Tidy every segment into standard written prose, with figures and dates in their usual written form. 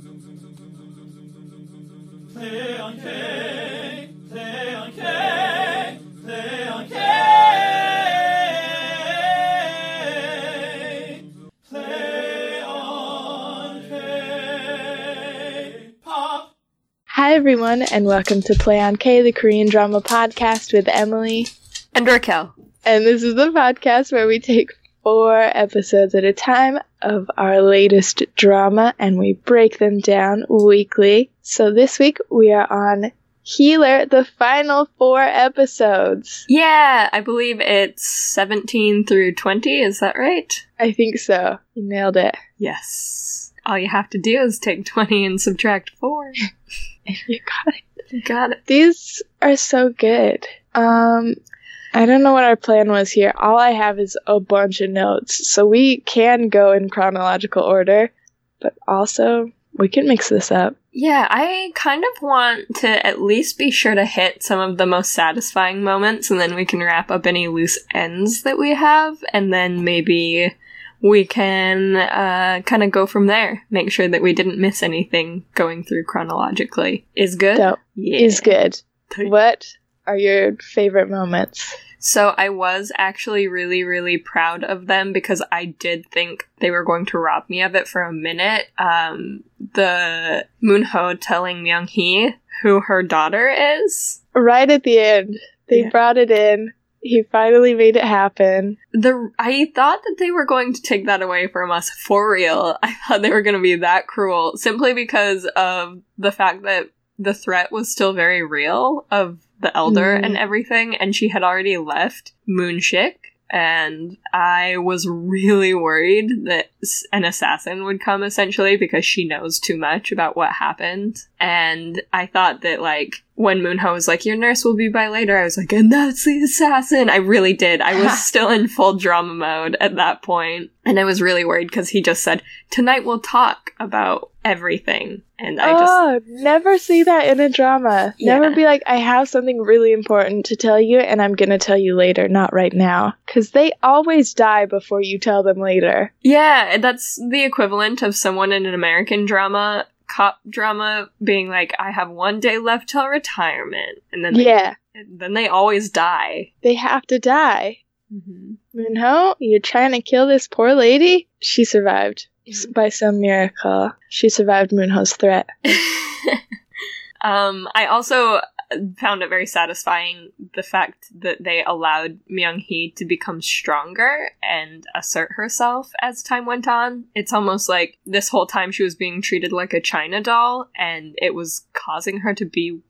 Play on K, play on K, play on K, play on K, pop. Hi everyone, and welcome to Play on K, the Korean drama podcast with Emily and Raquel. And this is the podcast where we take 4 episodes at a time of our latest drama, and we break them down weekly. So this week we are on Healer, the final 4 episodes. Yeah, I believe it's 17 through 20, is that right? I think so. You nailed it. Yes. All you have to do is take 20 and subtract 4. And you got it. You got it. These are so good. I don't know what our plan was here. All I have is a bunch of notes. So we can go in chronological order, but also we can mix this up. Yeah, I kind of want to at least be sure to hit some of the most satisfying moments, and then we can wrap up any loose ends that we have, and then maybe we can kind of go from there. Make sure that we didn't miss anything going through chronologically. Is good? So, yeah. Is good. What are your favorite moments? So I was actually really, really proud of them because I did think they were going to rob me of it for a minute. The Moon-ho telling Myung-hee who her daughter is. Right at the end. They brought it in. He finally made it happen. I thought that they were going to take that away from us for real. I thought they were going to be that cruel simply because of the fact that the threat was still very real of the elder and everything, and she had already left Moonshik, and I was really worried that an assassin would come, essentially, because she knows too much about what happened. And I thought that, like, when Moon-ho was like, your nurse will be by later, I was like, and that's the assassin! I really did. I was still in full drama mode at that point, and I was really worried because he just said, tonight we'll talk about everything. And I just never see that in a drama. Yeah. Never be like, I have something really important to tell you, and I'm gonna tell you later, not right now. Because they always die before you tell them later. Yeah, that's the equivalent of someone in an American drama, cop drama, being like, I have one day left till retirement. And then they always die. They have to die. Mm-hmm. Moon-ho, you're trying to kill this poor lady? She survived. By some miracle, she survived Moon-ho's threat. I also found it very satisfying the fact that they allowed Myung-hee to become stronger and assert herself as time went on. It's almost like this whole time she was being treated like a China doll, and it was causing her to be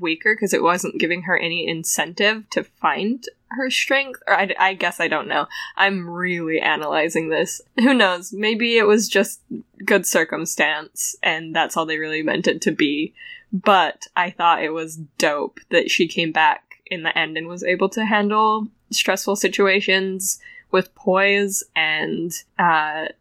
weaker because it wasn't giving her any incentive to find her strength, or I guess I don't know. I'm really analyzing this. Who knows? Maybe it was just good circumstance, and that's all they really meant it to be. But I thought it was dope that she came back in the end and was able to handle stressful situations with poise and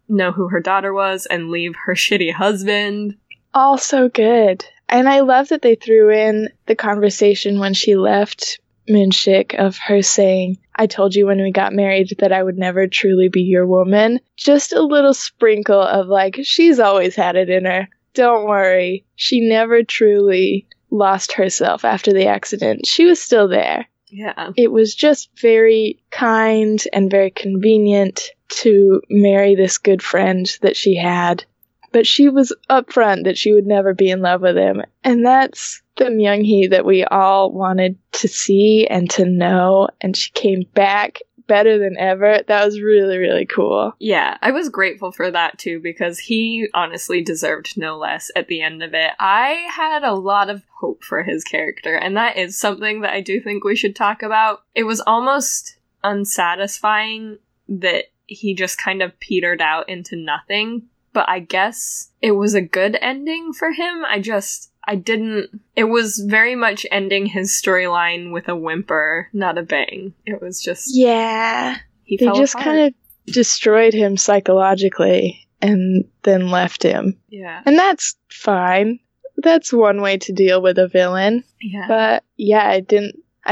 know who her daughter was and leave her shitty husband. All so good. And I love that they threw in the conversation when she left Moonshik of her saying, I told you when we got married that I would never truly be your woman. Just a little sprinkle of like, she's always had it in her. Don't worry. She never truly lost herself after the accident. She was still there. Yeah. It was just very kind and very convenient to marry this good friend that she had. But she was upfront that she would never be in love with him. And that's the Myung-hee that we all wanted to see and to know. And she came back better than ever. That was really, really cool. Yeah, I was grateful for that too, because he honestly deserved no less at the end of it. I had a lot of hope for his character, and that is something that I do think we should talk about. It was almost unsatisfying that he just kind of petered out into nothing. But I guess it was a good ending for him. It was very much ending his storyline with a whimper, not a bang. It was just... Yeah. They just kind of destroyed him psychologically and then left him. Yeah. And that's fine. That's one way to deal with a villain. Yeah. But yeah, I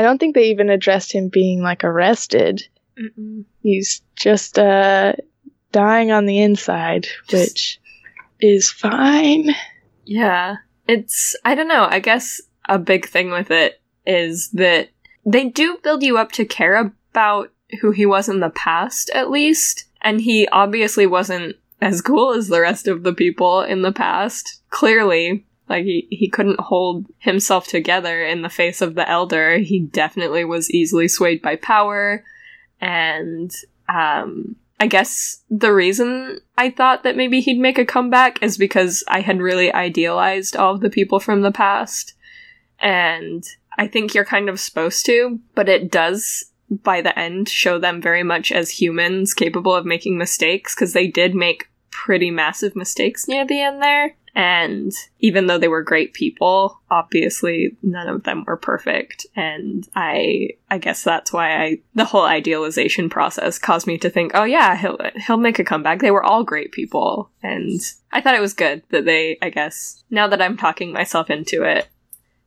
don't think they even addressed him being like arrested. Mm-mm. He's just dying on the inside, which is fine. Yeah. It's, I don't know, I guess a big thing with it is that they do build you up to care about who he was in the past, at least. And he obviously wasn't as cool as the rest of the people in the past. Clearly, like, he couldn't hold himself together in the face of the elder. He definitely was easily swayed by power. And I guess the reason I thought that maybe he'd make a comeback is because I had really idealized all of the people from the past. And I think you're kind of supposed to, but it does, by the end, show them very much as humans capable of making mistakes, because they did make pretty massive mistakes near the end there. And even though they were great people, obviously none of them were perfect. And I guess that's why the whole idealization process caused me to think, oh yeah, he'll make a comeback. They were all great people. And I thought it was good that they, I guess, now that I'm talking myself into it,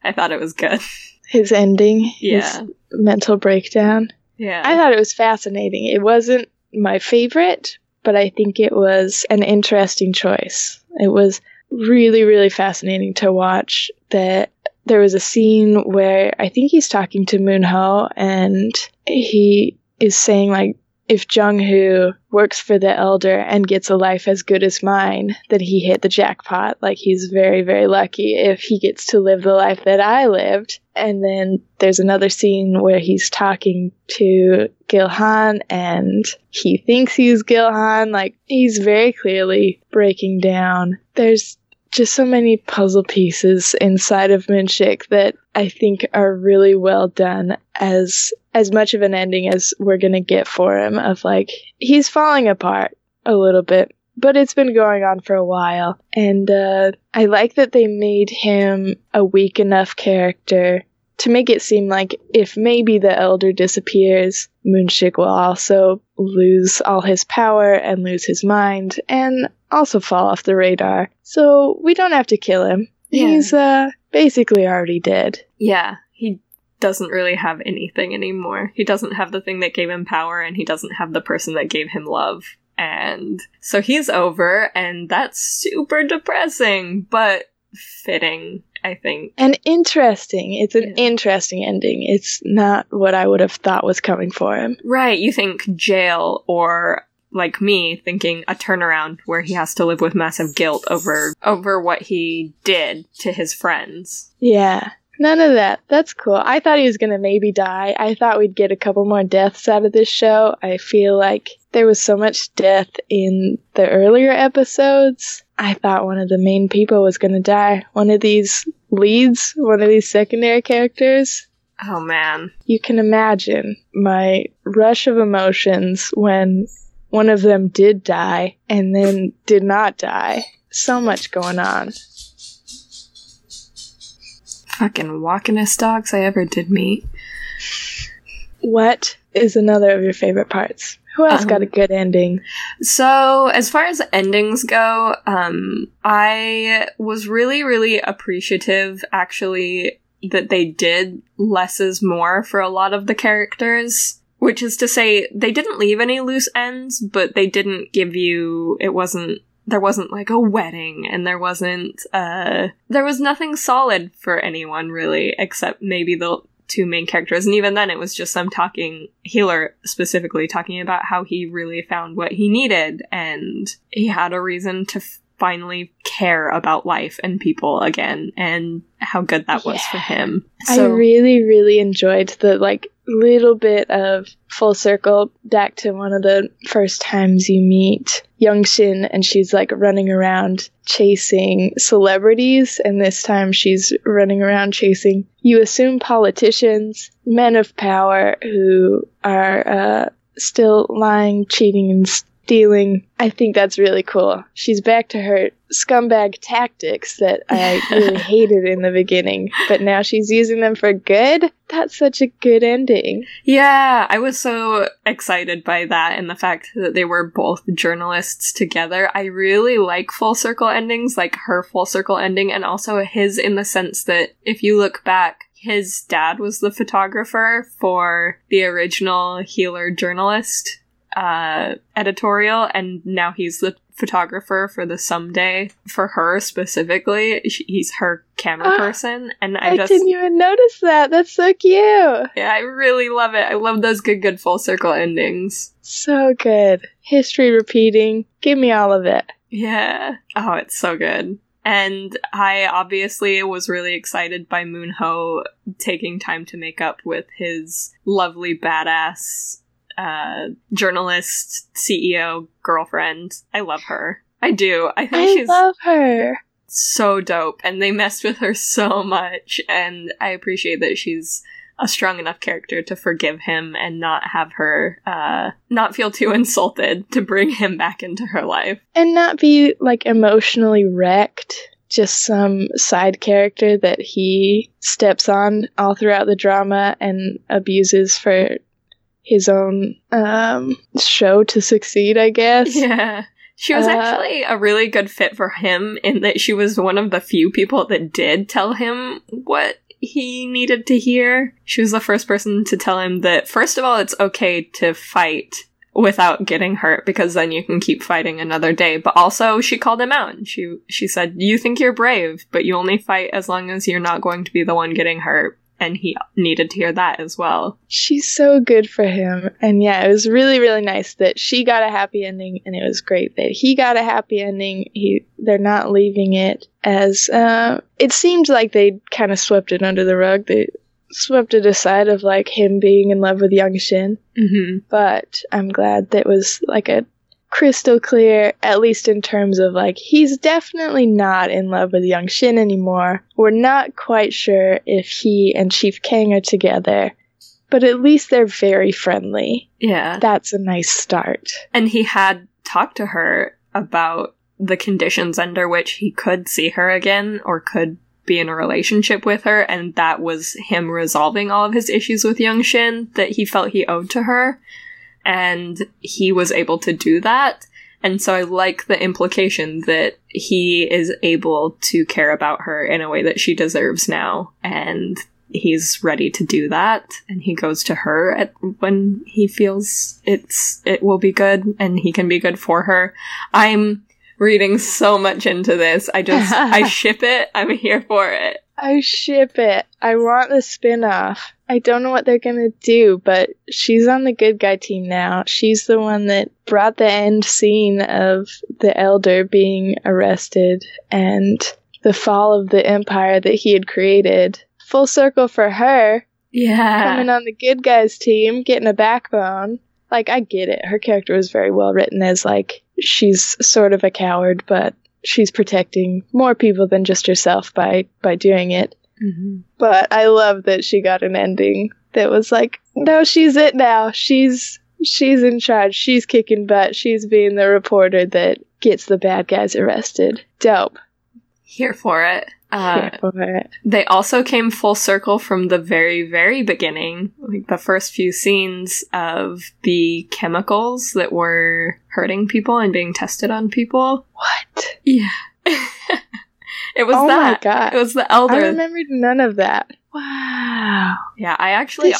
I thought it was good. His ending, yeah. His mental breakdown. Yeah. I thought it was fascinating. It wasn't my favorite, but I think it was an interesting choice. It was really, really fascinating to watch. That there was a scene where I think he's talking to Moon-ho, and he is saying, like, if Jung-hoo works for the elder and gets a life as good as mine, then he hit the jackpot. Like, he's very, very lucky if he gets to live the life that I lived. And then there's another scene where he's talking to Gil-han, and he thinks he's Gil-han. Like, he's very clearly breaking down. There's just so many puzzle pieces inside of Moonshik that I think are really well done as much of an ending as we're going to get for him, of like, he's falling apart a little bit, but it's been going on for a while. And I like that they made him a weak enough character to make it seem like if maybe the elder disappears, Moonshik will also lose all his power and lose his mind and also fall off the radar. So we don't have to kill him. Yeah. He's basically already dead. Yeah, he doesn't really have anything anymore. He doesn't have the thing that gave him power, and he doesn't have the person that gave him love. And so he's over, and that's super depressing, but fitting, I think. And interesting. It's an interesting ending. It's not what I would have thought was coming for him. Right, you think jail, or like me, thinking a turnaround where he has to live with massive guilt over what he did to his friends. Yeah, none of that. That's cool. I thought he was going to maybe die. I thought we'd get a couple more deaths out of this show. I feel like there was so much death in the earlier episodes. I thought one of the main people was going to die. One of these leads, one of these secondary characters. Oh, man. You can imagine my rush of emotions when one of them did die, and then did not die. So much going on. Fucking walkin'est dogs I ever did meet. What is another of your favorite parts? Who else got a good ending? So, as far as endings go, I was really, really appreciative, actually, that they did less is more for a lot of the characters. Which is to say, they didn't leave any loose ends, but they didn't give you, there wasn't like a wedding, and there was nothing solid for anyone, really, except maybe the two main characters. And even then, it was just Healer specifically talking about how he really found what he needed, and he had a reason to finally care about life and people again, and how good that was for him. So, I really, really enjoyed the, like, little bit of full circle back to one of the first times you meet Youngshin, and she's like running around chasing celebrities, and this time she's running around chasing, you assume, politicians, men of power who are still lying, cheating, and stealing. I think that's really cool. She's back to her scumbag tactics that I really hated in the beginning, but now she's using them for good. That's such a good ending. Yeah, I was so excited by that, and the fact that they were both journalists together. I really like full circle endings, like her full circle ending, and also his, in the sense that if you look back, his dad was the photographer for the original Healer journalist editorial, and now he's the photographer for the Someday, for her specifically. He's her camera person, and I didn't even notice that. That's so cute. Yeah, I really love it. I love those good full circle endings. So good. History repeating. Give me all of it. Yeah. Oh, it's so good. And I obviously was really excited by Moonho taking time to make up with his lovely badass journalist CEO girlfriend. I love her. I do. I love her. So dope. And they messed with her so much. And I appreciate that she's a strong enough character to forgive him and not have her not feel too insulted to bring him back into her life. And not be, like, emotionally wrecked. Just some side character that he steps on all throughout the drama and abuses for his own show to succeed, I guess. Yeah. She was actually a really good fit for him in that she was one of the few people that did tell him what he needed to hear. She was the first person to tell him that, first of all, it's okay to fight without getting hurt, because then you can keep fighting another day. But also, she called him out. And she said, you think you're brave, but you only fight as long as you're not going to be the one getting hurt. And he needed to hear that as well. She's so good for him. And yeah, it was really, really nice that she got a happy ending, and it was great that he got a happy ending. They're not leaving it as... it seemed like they kind of swept it under the rug. They swept it aside of, like, him being in love with Young Shin. Mm-hmm. But I'm glad that it was, like, a crystal clear, at least in terms of, like, he's definitely not in love with Young Shin anymore. We're not quite sure if he and Chief Kang are together, but at least they're very friendly. Yeah. That's a nice start. And he had talked to her about the conditions under which he could see her again or could be in a relationship with her, and that was him resolving all of his issues with Young Shin that he felt he owed to her. And he was able to do that. And so I like the implication that he is able to care about her in a way that she deserves now. And he's ready to do that. And he goes to her when he feels it will be good and he can be good for her. I'm reading so much into this. I ship it. I'm here for it. I ship it. I want the spin-off. I don't know what they're going to do, but she's on the good guy team now. She's the one that brought the end scene of the Elder being arrested and the fall of the empire that he had created. Full circle for her. Yeah. Coming on the good guys team, getting a backbone. Like, I get it. Her character was very well written as, like, she's sort of a coward, but she's protecting more people than just herself by doing it. Mm-hmm. But I love that she got an ending that was like, no, she's it now. She's in charge. She's kicking butt. She's being the reporter that gets the bad guys arrested. Dope. Here for it. They also came full circle from the very, very beginning, like the first few scenes of the chemicals that were hurting people and being tested on people. What? Yeah. It was that. Oh my God. It was the Elder. I remembered none of that. Wow. Yeah, I actually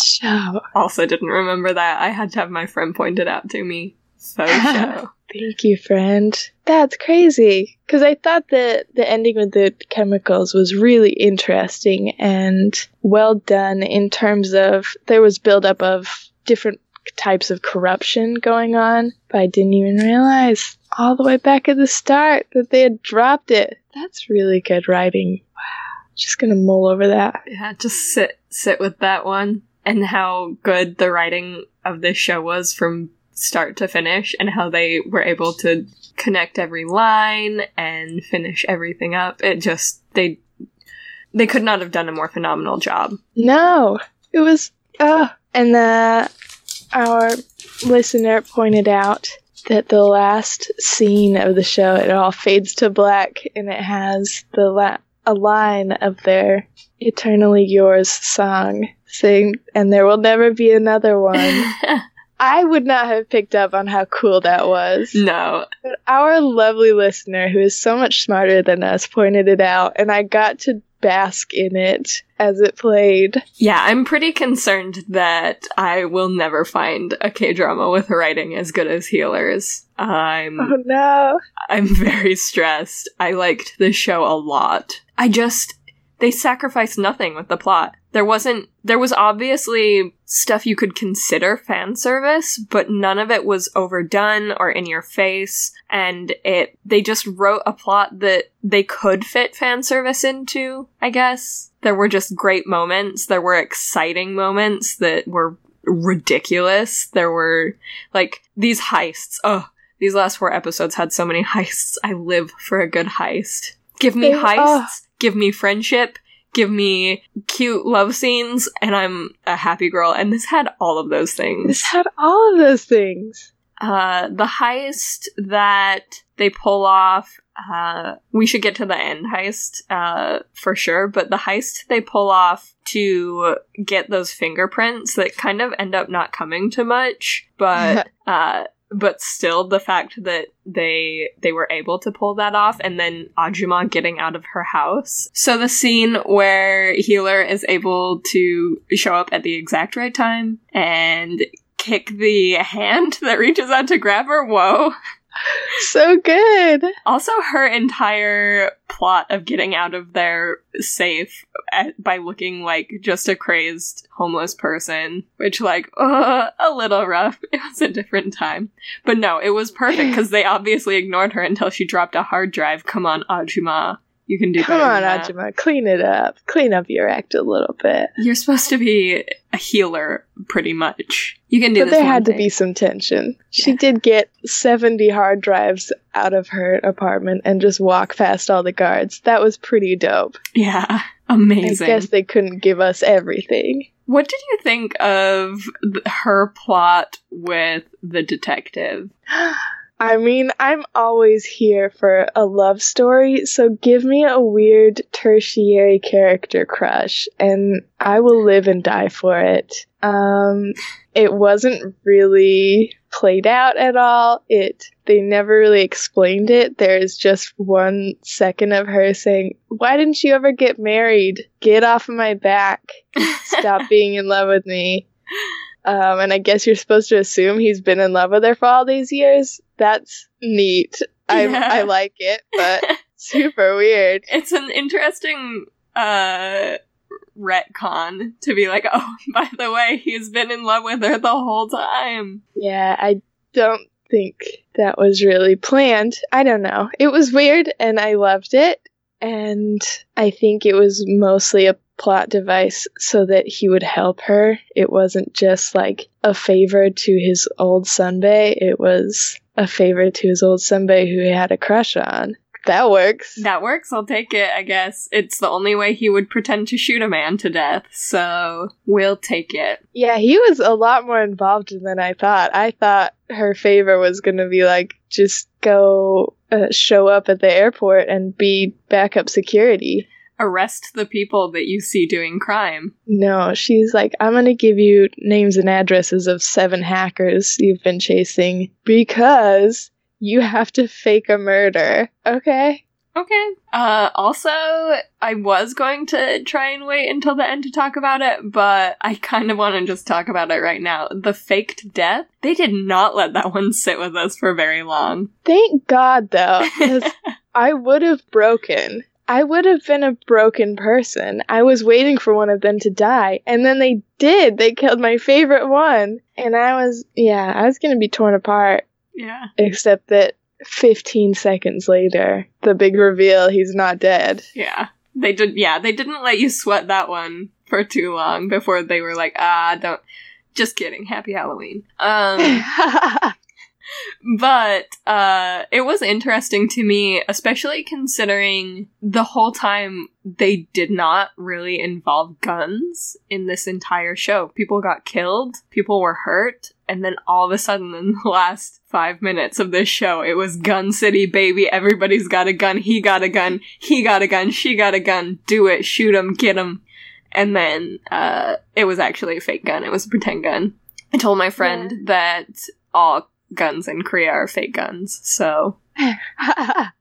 also didn't remember that. I had to have my friend point it out to me. So show. Thank you, friend. That's crazy. Because I thought that the ending with the chemicals was really interesting and well done in terms of there was buildup of different types of corruption going on, but I didn't even realize all the way back at the start that they had dropped it. That's really good writing. Wow. Just gonna mull over that. Yeah, just sit with that one and how good the writing of this show was from start to finish, and how they were able to connect every line and finish everything up. It just, they could not have done a more phenomenal job. No, it was, and our listener pointed out that the last scene of the show, it all fades to black, and it has a line of their Eternally Yours song saying, and there will never be another one. I would not have picked up on how cool that was. No. But our lovely listener, who is so much smarter than us, pointed it out, and I got to bask in it as it played. Yeah, I'm pretty concerned that I will never find a K-drama with writing as good as Healer's. Oh no. I'm very stressed. I liked this show a lot. They sacrificed nothing with the plot. There was obviously stuff you could consider fan service, but none of it was overdone or in your face, and they just wrote a plot that they could fit fan service into, I guess. There were just great moments, there were exciting moments that were ridiculous, there were, like, these heists. Oh, these last 4 episodes had so many heists. I live for a good heist. Give me heists. Give me friendship, give me cute love scenes, and I'm a happy girl. And this had all of those things. The heist that they pull off, we should get to the end heist for sure, but the heist they pull off to get those fingerprints that kind of end up not coming to much, but... But still, the fact that they were able to pull that off, and then Ajumma getting out of her house. So the scene where Healer is able to show up at the exact right time and kick the hand that reaches out to grab her. Whoa. So good. Also, her entire plot of getting out of there safe by looking like just a crazed homeless person, which, like, a little rough. It was a different time. But no, it was perfect because they obviously ignored her until she dropped a hard drive. Come on, Ajumma. You can do better than that. Come on, Ajumma. Clean it up. Clean up your act a little bit. You're supposed to be a healer, pretty much. You can do this. But there had to be some tension. Yeah. She did get 70 hard drives out of her apartment and just walk past all the guards. That was pretty dope. Yeah, amazing. I guess they couldn't give us everything. What did you think of her plot with the detective? I mean, I'm always here for a love story, so give me a weird tertiary character crush, and I will live and die for it. It wasn't really played out at all. They never really explained it. There is just 1 second of her saying, "Why didn't you ever get married? Get off of my back. Stop being in love with me." And I guess you're supposed to assume he's been in love with her for all these years. That's neat. I like it, but super weird. It's an interesting retcon to be like, oh, by the way, he's been in love with her the whole time. Yeah, I don't think that was really planned. I don't know. It was weird, and I loved it. And I think it was mostly a plot device so that he would help her. It wasn't just like a favor to his old sunbae. It was a favor to his old sunbae who he had a crush on. That works. I'll take it, I guess. It's the only way he would pretend to shoot a man to death, so we'll take it. Yeah, he was a lot more involved than I thought. I thought her favor was going to be like, just go show up at the airport and be backup security. Arrest the people that you see doing crime. No, she's like, I'm going to give you names and addresses of 7 hackers you've been chasing because you have to fake a murder. Okay. Also, I was going to try and wait until the end to talk about it, but I kind of want to just talk about it right now. The faked death, they did not let that one sit with us for very long. Thank God, though, because I would have broken. I would have been a broken person. I was waiting for one of them to die, and then they did. They killed my favorite one, and I was going to be torn apart. Yeah. Except that 15 seconds later, the big reveal, he's not dead. Yeah. They didn't let you sweat that one for too long before they were like, just kidding. Happy Halloween. But it was interesting to me, especially considering the whole time they did not really involve guns in this entire show. People got killed, people were hurt, and then all of a sudden in the last 5 minutes of this show, it was Gun City, baby. Everybody's got a gun, he got a gun, he got a gun, she got a gun, do it, shoot him, get him. And then it was actually a fake gun, it was a pretend gun. I told my friend that all guns in Korea are fake guns, so...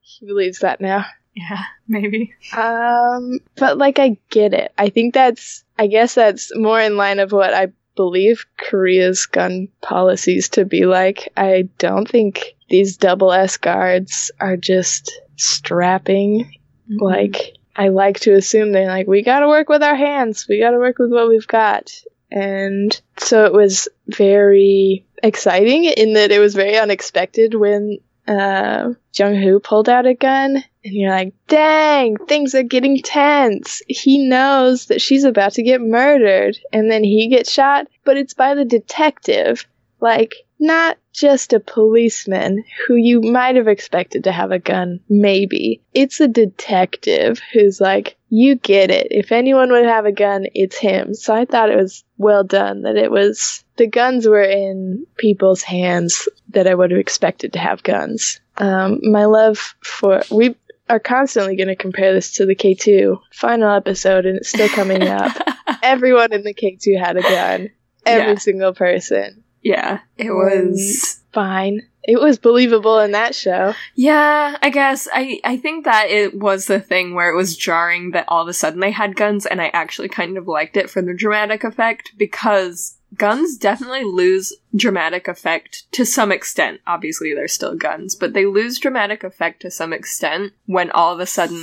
He believes that now. Yeah, maybe. But like, I get it. I guess that's more in line of what I believe Korea's gun policies to be like. I don't think these double S guards are just strapping. Mm-hmm. Like, I like to assume they're like, we gotta work with our hands. We gotta work with what we've got. And so it was very exciting in that it was very unexpected when Jung-hoo pulled out a gun, and you're like, dang, things are getting tense. He knows that she's about to get murdered, and then he gets shot, but it's by the detective, like, not just a policeman who you might have expected to have a gun, maybe. It's a detective who's like, you get it. If anyone would have a gun, it's him. So I thought it was well done that it was, the guns were in people's hands that I would have expected to have guns. My love for, we are constantly going to compare this to the K2 final episode, and it's still coming up. Everyone in the K2 had a gun. Every single person. Yeah, it was fine. It was believable in that show. Yeah, I guess. I think that it was the thing where it was jarring that all of a sudden they had guns, and I actually kind of liked it for the dramatic effect, because guns definitely lose dramatic effect to some extent. Obviously, they're still guns, but they lose dramatic effect to some extent when all of a sudden...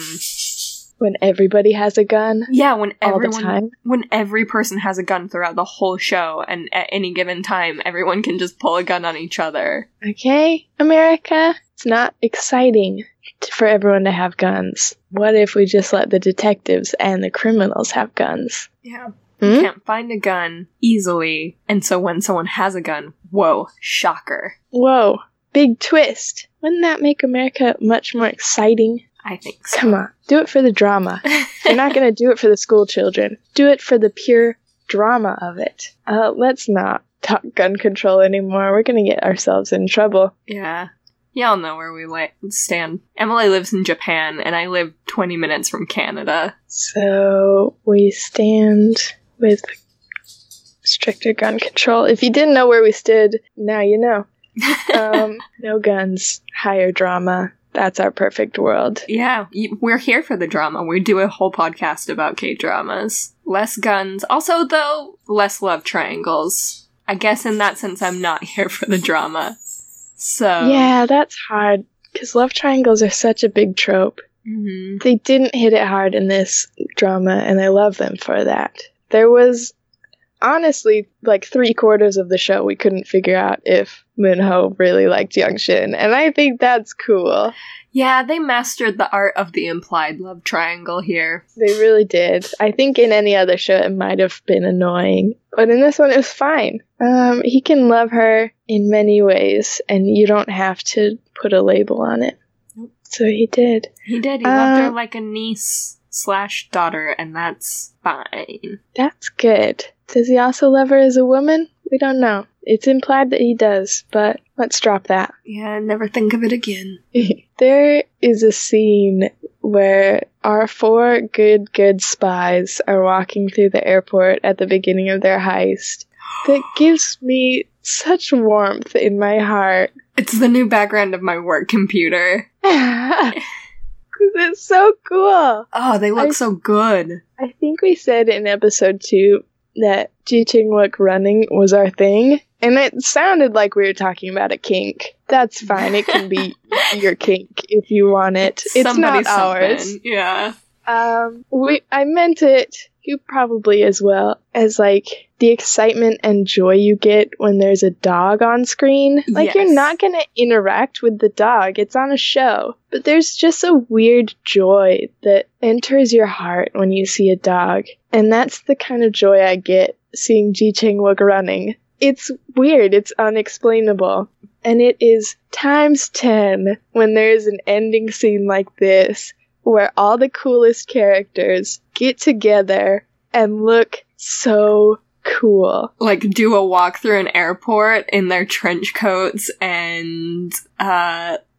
When everybody has a gun? Yeah, when every person has a gun throughout the whole show, and at any given time, everyone can just pull a gun on each other. Okay, America, it's not exciting for everyone to have guns. What if we just let the detectives and the criminals have guns? Yeah. You can't find a gun easily, and so when someone has a gun, whoa, shocker. Whoa, big twist. Wouldn't that make America much more exciting? I think so. Come on. Do it for the drama. You're not going to do it for the school children. Do it for the pure drama of it. Let's not talk gun control anymore. We're going to get ourselves in trouble. Yeah. Y'all know where we stand. Emily lives in Japan, and I live 20 minutes from Canada. So we stand with stricter gun control. If you didn't know where we stood, now you know. No guns. Higher drama. That's our perfect world. Yeah, we're here for the drama. We do a whole podcast about K-dramas. Less guns. Also, though, less love triangles. I guess in that sense, I'm not here for the drama. So yeah, that's hard, because love triangles are such a big trope. Mm-hmm. They didn't hit it hard in this drama, and I love them for that. There was, honestly, like 3/4 of the show we couldn't figure out if Moon-ho really liked Young-shin, and I think that's cool. Yeah, they mastered the art of the implied love triangle here. They really did. I think in any other show it might have been annoying, but in this one it was fine. He can love her in many ways, and you don't have to put a label on it. Nope. So he did. He did. He loved her like a niece/daughter, and that's fine. That's good. Does he also love her as a woman? We don't know. It's implied that he does, but let's drop that. Yeah, never think of it again. There is a scene where our four good spies are walking through the airport at the beginning of their heist that gives me such warmth in my heart. It's the new background of my work computer. It's so cool. Oh, they look so good. I think we said in episode 2 that Ji Chang-wook running was our thing, and it sounded like we were talking about a kink. That's fine. It can be your kink if you want it. It's not ours. Yeah. I meant it. You probably as well as like the excitement and joy you get when there's a dog on screen. Like, yes. You're not going to interact with the dog. It's on a show. But there's just a weird joy that enters your heart when you see a dog. And that's the kind of joy I get seeing Ji Chang-wook running. It's weird. It's unexplainable. And it is times 10 when there is an ending scene like this, where all the coolest characters get together and look so cool. Like, do a walk through an airport in their trench coats and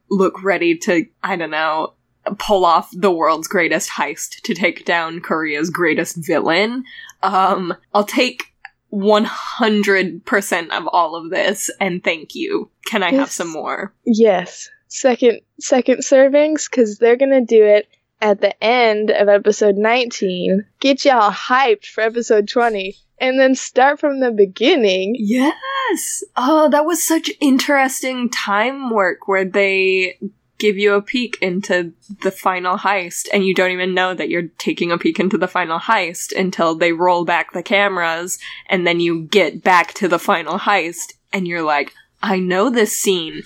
look ready to, I don't know, pull off the world's greatest heist to take down Korea's greatest villain. I'll take 100% of all of this, and thank you. Can I have some more? Yes. Second servings, because they're going to do it at the end of episode 19, get y'all hyped for episode 20, and then start from the beginning. Yes! Oh, that was such interesting time work where they give you a peek into the final heist, and you don't even know that you're taking a peek into the final heist until they roll back the cameras, and then you get back to the final heist, and you're like, I know this scene.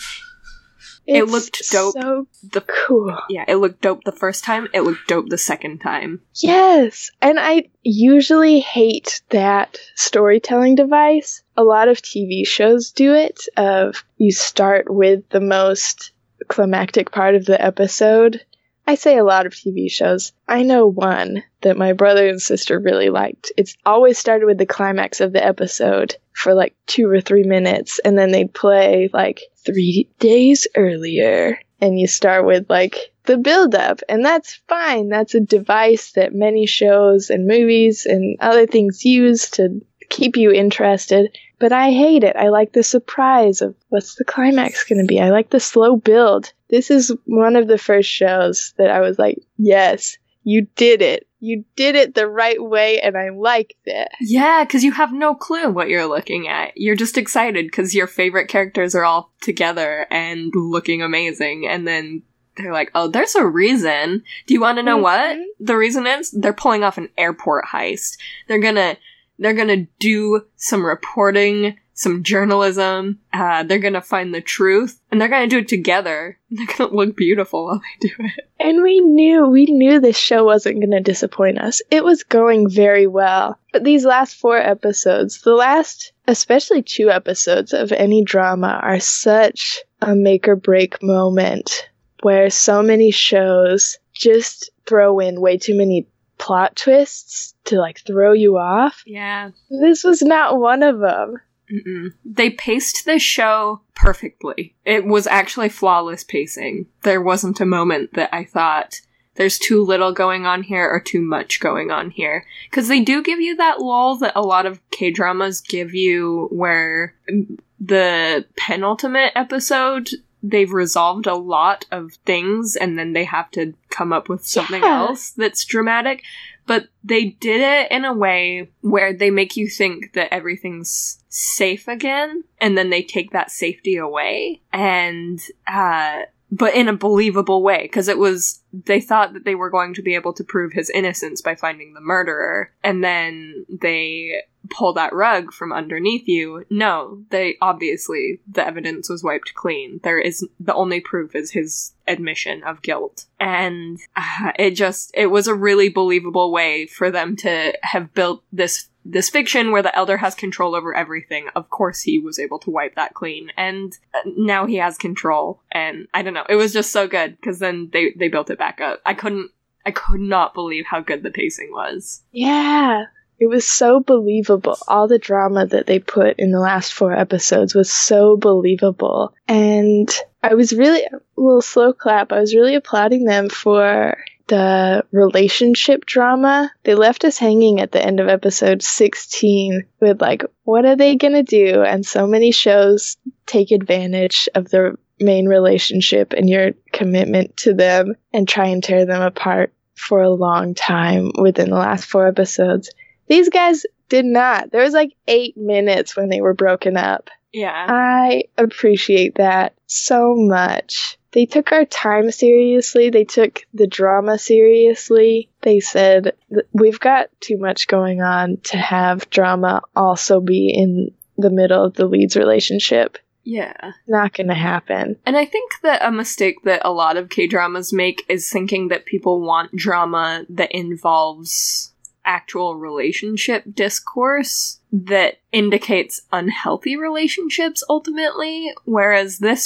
It looked dope. So cool. Yeah, it looked dope the first time. It looked dope the second time. Yes, and I usually hate that storytelling device. A lot of TV shows do it. Of you start with the most climactic part of the episode. I say a lot of TV shows. I know one that my brother and sister really liked. It's always started with the climax of the episode for like 2 or 3 minutes, and then they'd play like 3 days earlier, and you start with like the build-up, and that's fine. That's a device that many shows and movies and other things use to keep you interested. But I hate it. I like the surprise of what's the climax going to be. I like the slow build. This is one of the first shows that I was like, yes, you did it. You did it the right way, and I like that. Yeah, because you have no clue what you're looking at. You're just excited because your favorite characters are all together and looking amazing. And then they're like, oh, there's a reason. Do you want to know what? The reason is they're pulling off an airport heist. They're gonna do some reporting, some journalism, they're gonna find the truth, and they're gonna do it together. They're gonna look beautiful while they do it. And we knew this show wasn't gonna disappoint us. It was going very well. But these last 4 episodes, especially 2 episodes of any drama, are such a make or break moment where so many shows just throw in way too many plot twists to like throw you off. Yeah. This was not one of them. Mm-mm. They paced this show perfectly. It was actually flawless pacing. There wasn't a moment that I thought there's too little going on here or too much going on here. Because they do give you that lull that a lot of K-dramas give you where the penultimate episode, they've resolved a lot of things and then they have to come up with something else that's dramatic. But they did it in a way where they make you think that everything's safe again, and then they take that safety away, and but in a believable way, because they thought that they were going to be able to prove his innocence by finding the murderer, and then they pull that rug from underneath you. No, the evidence was wiped clean. The only proof is his admission of guilt. And it was a really believable way for them to have built this fiction where the Elder has control over everything. Of course he was able to wipe that clean, and now he has control, and I don't know, it was just so good, because then they built it back up. I could not believe how good the pacing was. Yeah, it was so believable. All the drama that they put in the last 4 episodes was so believable, and I was really, a little slow clap, I was really applauding them for the relationship drama. They left us hanging at the end of episode 16 with like, what are they gonna do? And so many shows take advantage of the main relationship and your commitment to them and try and tear them apart for a long time within the last 4 episodes. These guys did not. There was like 8 minutes when they were broken up. Yeah. I appreciate that so much. They took our time seriously. They took the drama seriously. They said, we've got too much going on to have drama also be in the middle of the lead's relationship. Yeah. Not gonna happen. And I think that a mistake that a lot of K-dramas make is thinking that people want drama that involves actual relationship discourse that indicates unhealthy relationships ultimately, whereas there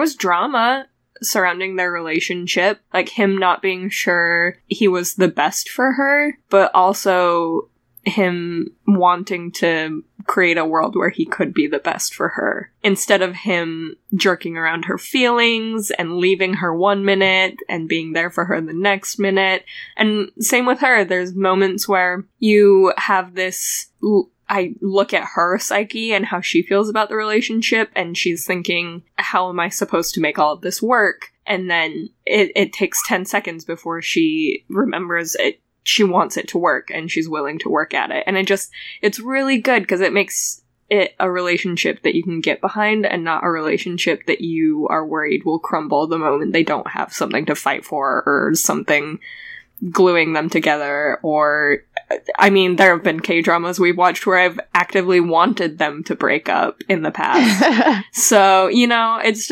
was drama surrounding their relationship, like him not being sure he was the best for her, but also him wanting to create a world where he could be the best for her, instead of him jerking around her feelings and leaving her one minute and being there for her the next minute. And same with her, there's moments where you have this, I look at her psyche and how she feels about the relationship, and she's thinking, how am I supposed to make all of this work? and then it takes 10 seconds before she remembers it. She wants it to work, and she's willing to work at it. And it's really good because it makes it a relationship that you can get behind and not a relationship that you are worried will crumble the moment they don't have something to fight for or something gluing them together. Or, I mean, there have been K-dramas we've watched where I've actively wanted them to break up in the past. So, you know, it's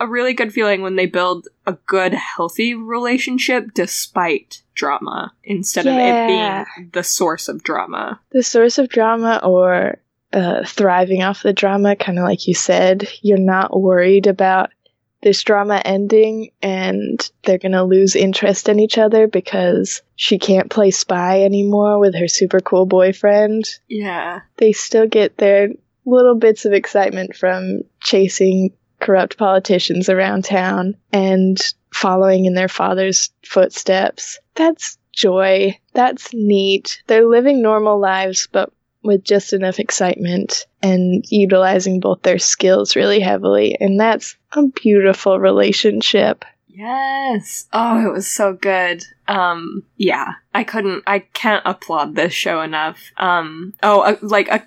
a really good feeling when they build a good, healthy relationship despite drama, instead of it being the source of drama. The source of drama, or thriving off the drama, kind of like you said. You're not worried about this drama ending and they're going to lose interest in each other because she can't play spy anymore with her super cool boyfriend. Yeah. They still get their little bits of excitement from chasing corrupt politicians around town and following in their father's footsteps. That's joy. That's neat. They're living normal lives, but with just enough excitement and utilizing both their skills really heavily. And that's a beautiful relationship. Yes. Oh, it was so good. I can't applaud this show enough. I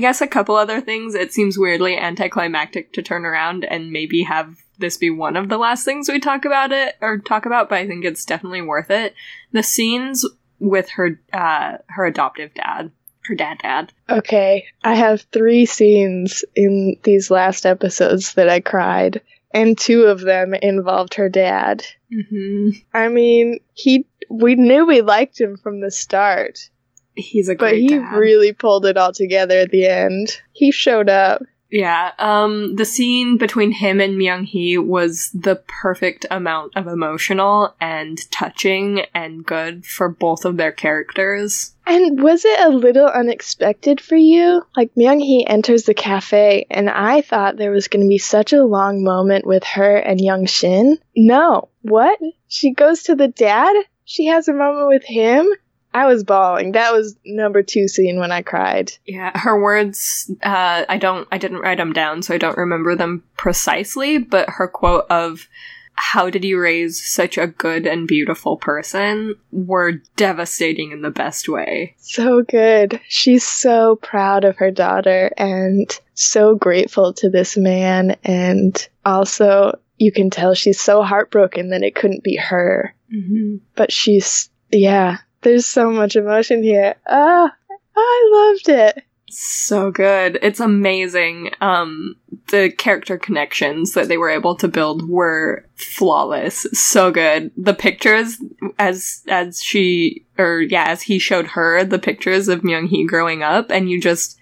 guess a couple other things. It seems weirdly anticlimactic to turn around and maybe have this be one of the last things we talk about, but I think it's definitely worth it. The scenes with her adoptive dad. Her dad. Okay, I have 3 scenes in these last episodes that I cried, and 2 of them involved her dad. Mm-hmm. I mean, we knew we liked him from the start. He's a great dad. But he really pulled it all together at the end. He showed up. Yeah, the scene between him and Myung-hee was the perfect amount of emotional and touching and good for both of their characters. And was it a little unexpected for you? Like, Myung-hee enters the cafe, and I thought there was going to be such a long moment with her and Young-shin. No. What? She goes to the dad? She has a moment with him? I was bawling. That was number 2 scene when I cried. Yeah, her words, I didn't write them down, so I don't remember them precisely, but her quote of, "How did you raise such a good and beautiful person?" were devastating in the best way. So good. She's so proud of her daughter and so grateful to this man, and also you can tell she's so heartbroken that it couldn't be her. Mm-hmm. But she's, there's so much emotion here. I loved it. So good. It's amazing. The character connections that they were able to build were flawless. So good. The pictures as he showed her the pictures of Myung-hee growing up, and you just,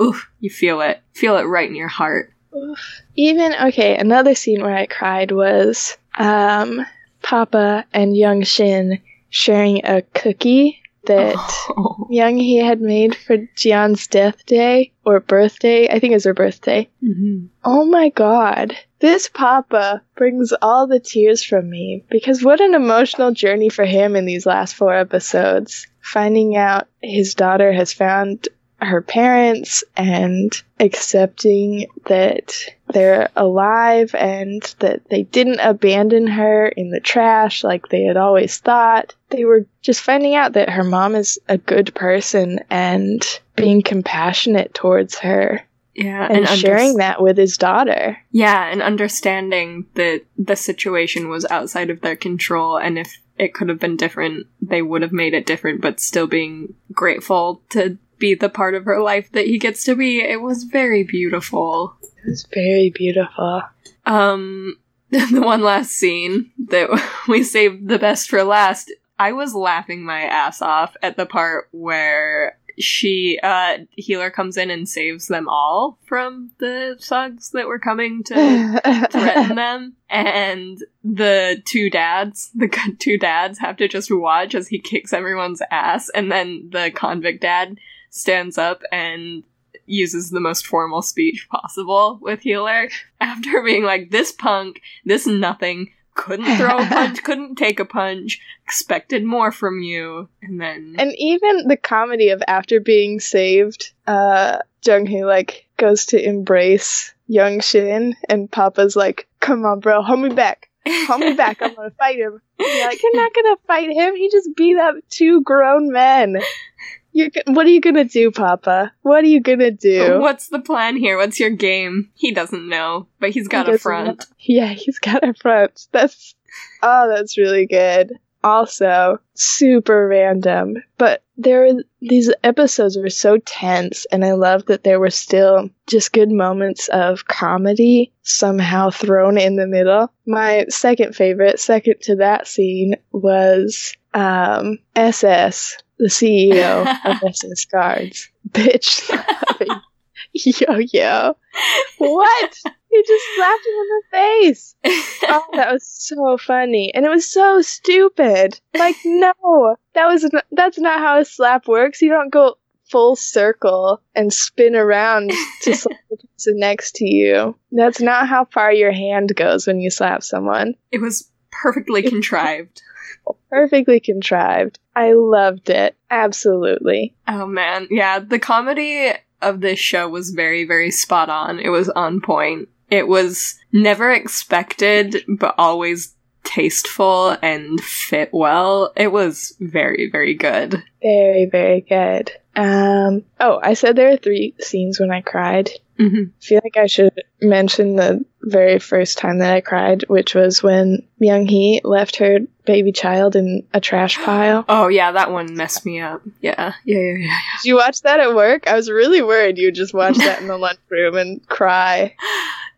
you feel it. Feel it right in your heart. Oof. Another scene where I cried was Papa and Young-shin sharing a cookie that Myung-hee had made for Jian's death day or birthday. I think it was her birthday. Mm-hmm. Oh my god. This Papa brings all the tears from me, because what an emotional journey for him in these last 4 episodes. Finding out his daughter has found her parents and accepting that they're alive and that they didn't abandon her in the trash like they had always thought. They were just finding out that her mom is a good person and being compassionate towards her. Yeah, and sharing that with his daughter. Yeah, and understanding that the situation was outside of their control, and if it could have been different, they would have made it different, but still being grateful to be the part of her life that he gets to be. It was very beautiful. It was very beautiful. The one last scene that we saved the best for last. I was laughing my ass off at the part where Healer comes in and saves them all from the thugs that were coming to threaten them, and the good two dads have to just watch as he kicks everyone's ass, and then the convict dad stands up and uses the most formal speech possible with Healer after being like, "This punk, this nothing, couldn't throw a punch, couldn't take a punch, expected more from you." And even the comedy of, after being saved, Jung-hee goes to embrace Young-shin, and Papa's like, "Come on, bro, hold me back, Call me back. I'm going to fight him. You're like, you're not going to fight him. He just beat up two grown men. What are you going to do, Papa? What are you going to do? What's the plan here? What's your game? He doesn't know, but he's got a front. Yeah, he's got a front. That's really good. Also, super random, but these episodes were so tense, and I love that there were still just good moments of comedy somehow thrown in the middle. My second favorite, second to that scene, was SS, the CEO of SS Guards, bitch slapping Yo-Yo. What? He just slapped him in the face. Oh, that was so funny. And it was so stupid. Like, no, that's not how a slap works. You don't go full circle and spin around to slap the person next to you. That's not how far your hand goes when you slap someone. It was perfectly contrived. Perfectly contrived. I loved it. Absolutely. Oh, man. Yeah, the comedy of this show was very, very spot on. It was on point. It was never expected, but always tasteful and fit well. It was very, very good. Very, very good. I said there are three scenes when I cried. Mm-hmm. I feel like I should mention the very first time that I cried, which was when Myung-hee left her baby child in a trash pile. Oh, yeah, that one messed me up. Yeah. Did you watch that at work? I was really worried you would just watch that in the lunchroom and cry.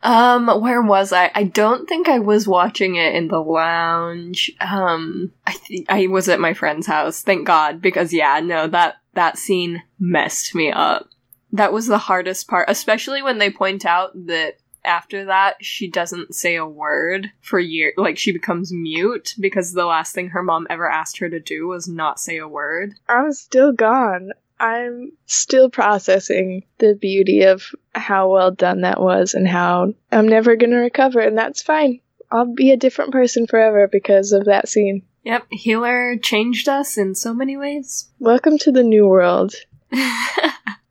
Where was I? I don't think I was watching it in the lounge. I was at my friend's house, thank God, because, yeah, no, that scene messed me up. That was the hardest part, especially when they point out that after that, she doesn't say a word for years. Like, she becomes mute because the last thing her mom ever asked her to do was not say a word. I'm still gone. I'm still processing the beauty of how well done that was and how I'm never going to recover, and that's fine. I'll be a different person forever because of that scene. Yep, Healer changed us in so many ways. Welcome to the new world.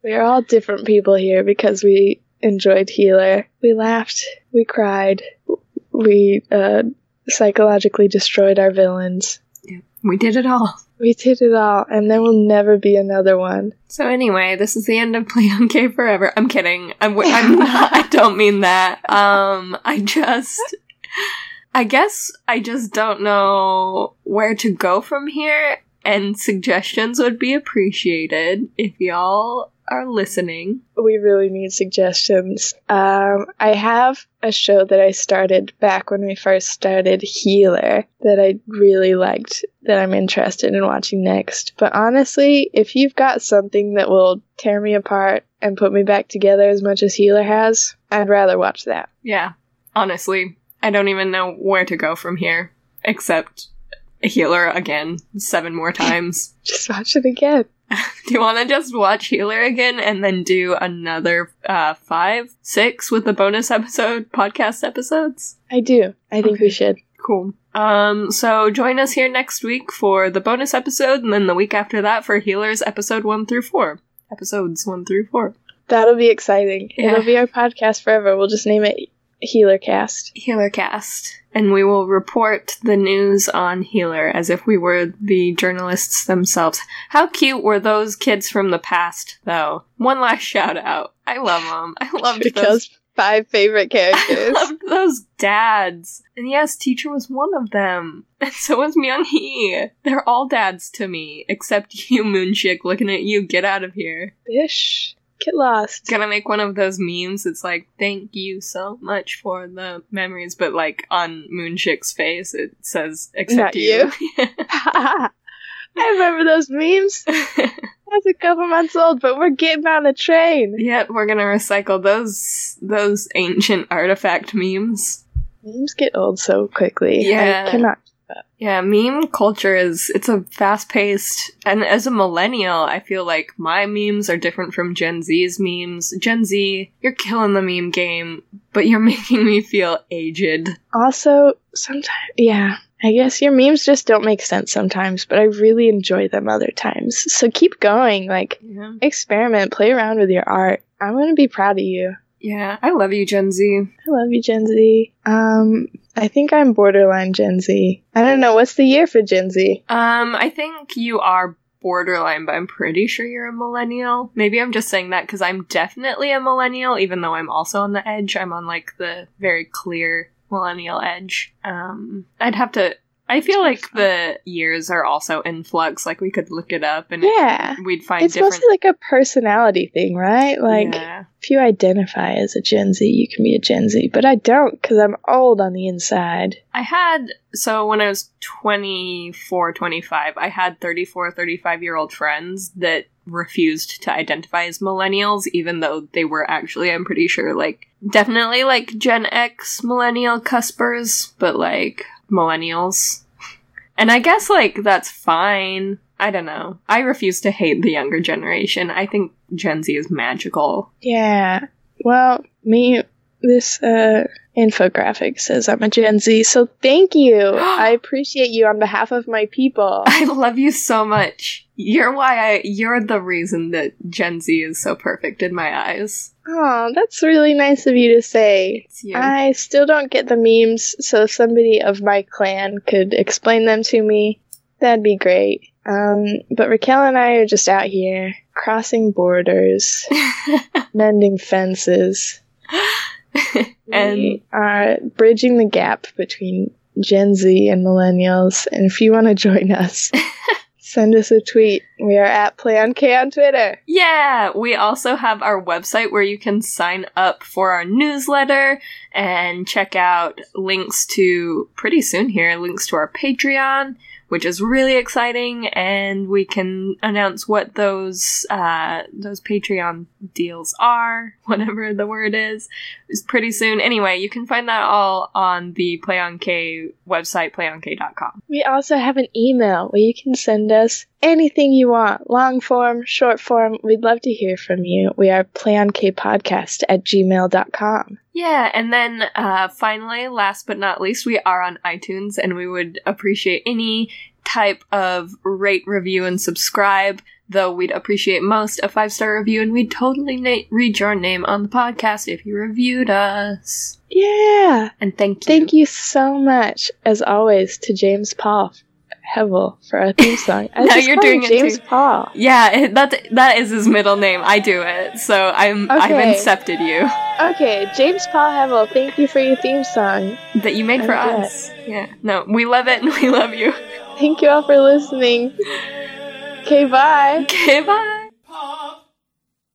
We are all different people here because we enjoyed Healer. We laughed. We cried. We psychologically destroyed our villains. Yeah, we did it all. We did it all, and there will never be another one. So anyway, this is the end of Play on K Forever. I'm kidding. I'm not. I don't mean that. I guess I just don't know where to go from here. And suggestions would be appreciated if y'all are listening. We really need suggestions. I have a show that I started back when we first started Healer that I really liked that I'm interested in watching next. But honestly, if you've got something that will tear me apart and put me back together as much as Healer has, I'd rather watch that. Yeah, honestly, I don't even know where to go from here, except a Healer again, 7 more times. Just watch it again. Do you want to just watch Healer again and then do another 5, 6 with the bonus episode, podcast episodes? I do. I think we should. Cool. So join us here next week for the bonus episode, and then the week after that for Healer's episode 1 through 4. Episodes 1 through 4. That'll be exciting. Yeah. It'll be our podcast forever. We'll just name it Healer Cast. And we will report the news on Healer as if we were the journalists themselves. How cute were those kids from the past, though? One last shout out. I love them. I loved those 5 favorite characters. I loved those dads. And yes, teacher was one of them. And so was Myung-hee. They're all dads to me. Except you, Moonshik, looking at you. Get out of here. Bish. Get lost. Gonna make one of those memes. It's like, thank you so much for the memories, but like on Moonshik's face, it says, except you. I remember those memes. That's a couple months old, but we're getting on a train. Yep, we're gonna recycle those ancient artifact memes. Memes get old so quickly. Yeah, I cannot. Yeah, meme culture it's a fast-paced, and as a millennial, I feel like my memes are different from Gen Z's memes. Gen Z, you're killing the meme game, but you're making me feel aged. Also, sometimes, yeah, I guess your memes just don't make sense sometimes, but I really enjoy them other times. So keep going, experiment, play around with your art. I'm gonna be proud of you. Yeah, I love you, Gen Z. I love you, Gen Z. I think I'm borderline Gen Z. I don't know. What's the year for Gen Z? I think you are borderline, but I'm pretty sure you're a millennial. Maybe I'm just saying that because I'm definitely a millennial, even though I'm also on the edge. I'm on, like, the very clear millennial edge. I'd have to... I feel like the years are also in flux. Like, we could look it up and we'd find it's different... It's mostly like a personality thing, right? Like, if you identify as a Gen Z, you can be a Gen Z. But I don't, because I'm old on the inside. I had... So, when I was 24, 25, I had 34, 35-year-old friends that refused to identify as millennials, even though they were actually, I'm pretty sure, like, definitely, like, Gen X millennial cuspers, but, like... millennials. And I guess, like, that's fine. I don't know. I refuse to hate the younger generation. I think Gen Z is magical. Yeah. Well, me, this infographic says I'm a Gen Z, so thank you. I appreciate you on behalf of my people. I love you so much. You're the reason that Gen Z is so perfect in my eyes. Oh, that's really nice of you to say. You. I still don't get the memes, so if somebody of my clan could explain them to me, that'd be great. But Raquel and I are just out here, crossing borders, mending fences. And we are bridging the gap between Gen Z and millennials, and if you want to join us... Send us a tweet. We are at Play on K on Twitter. Yeah! We also have our website where you can sign up for our newsletter and check out links to, pretty soon here, links to our Patreon, which is really exciting, and we can announce what those Patreon deals are, whatever the word is pretty soon. Anyway, you can find that all on the Play on K website, playonk.com. We also have an email where you can send us anything you want, long form, short form. We'd love to hear from you. We are playonkpodcast@gmail.com. Yeah, and then finally, last but not least, we are on iTunes, and we would appreciate any type of rate, review, and subscribe, though we'd appreciate most a 5-star review, and we'd totally read your name on the podcast if you reviewed us. Yeah! And thank you. Thank you so much, as always, to James Paul Hevel for our theme song. No, you're doing it too. James Paul. Yeah, that is his middle name. I do it, so I've incepted you. Okay, James Paul Hevel, thank you for your theme song that you made for us. Yeah, no, we love it and we love you. Thank you all for listening. Okay, bye.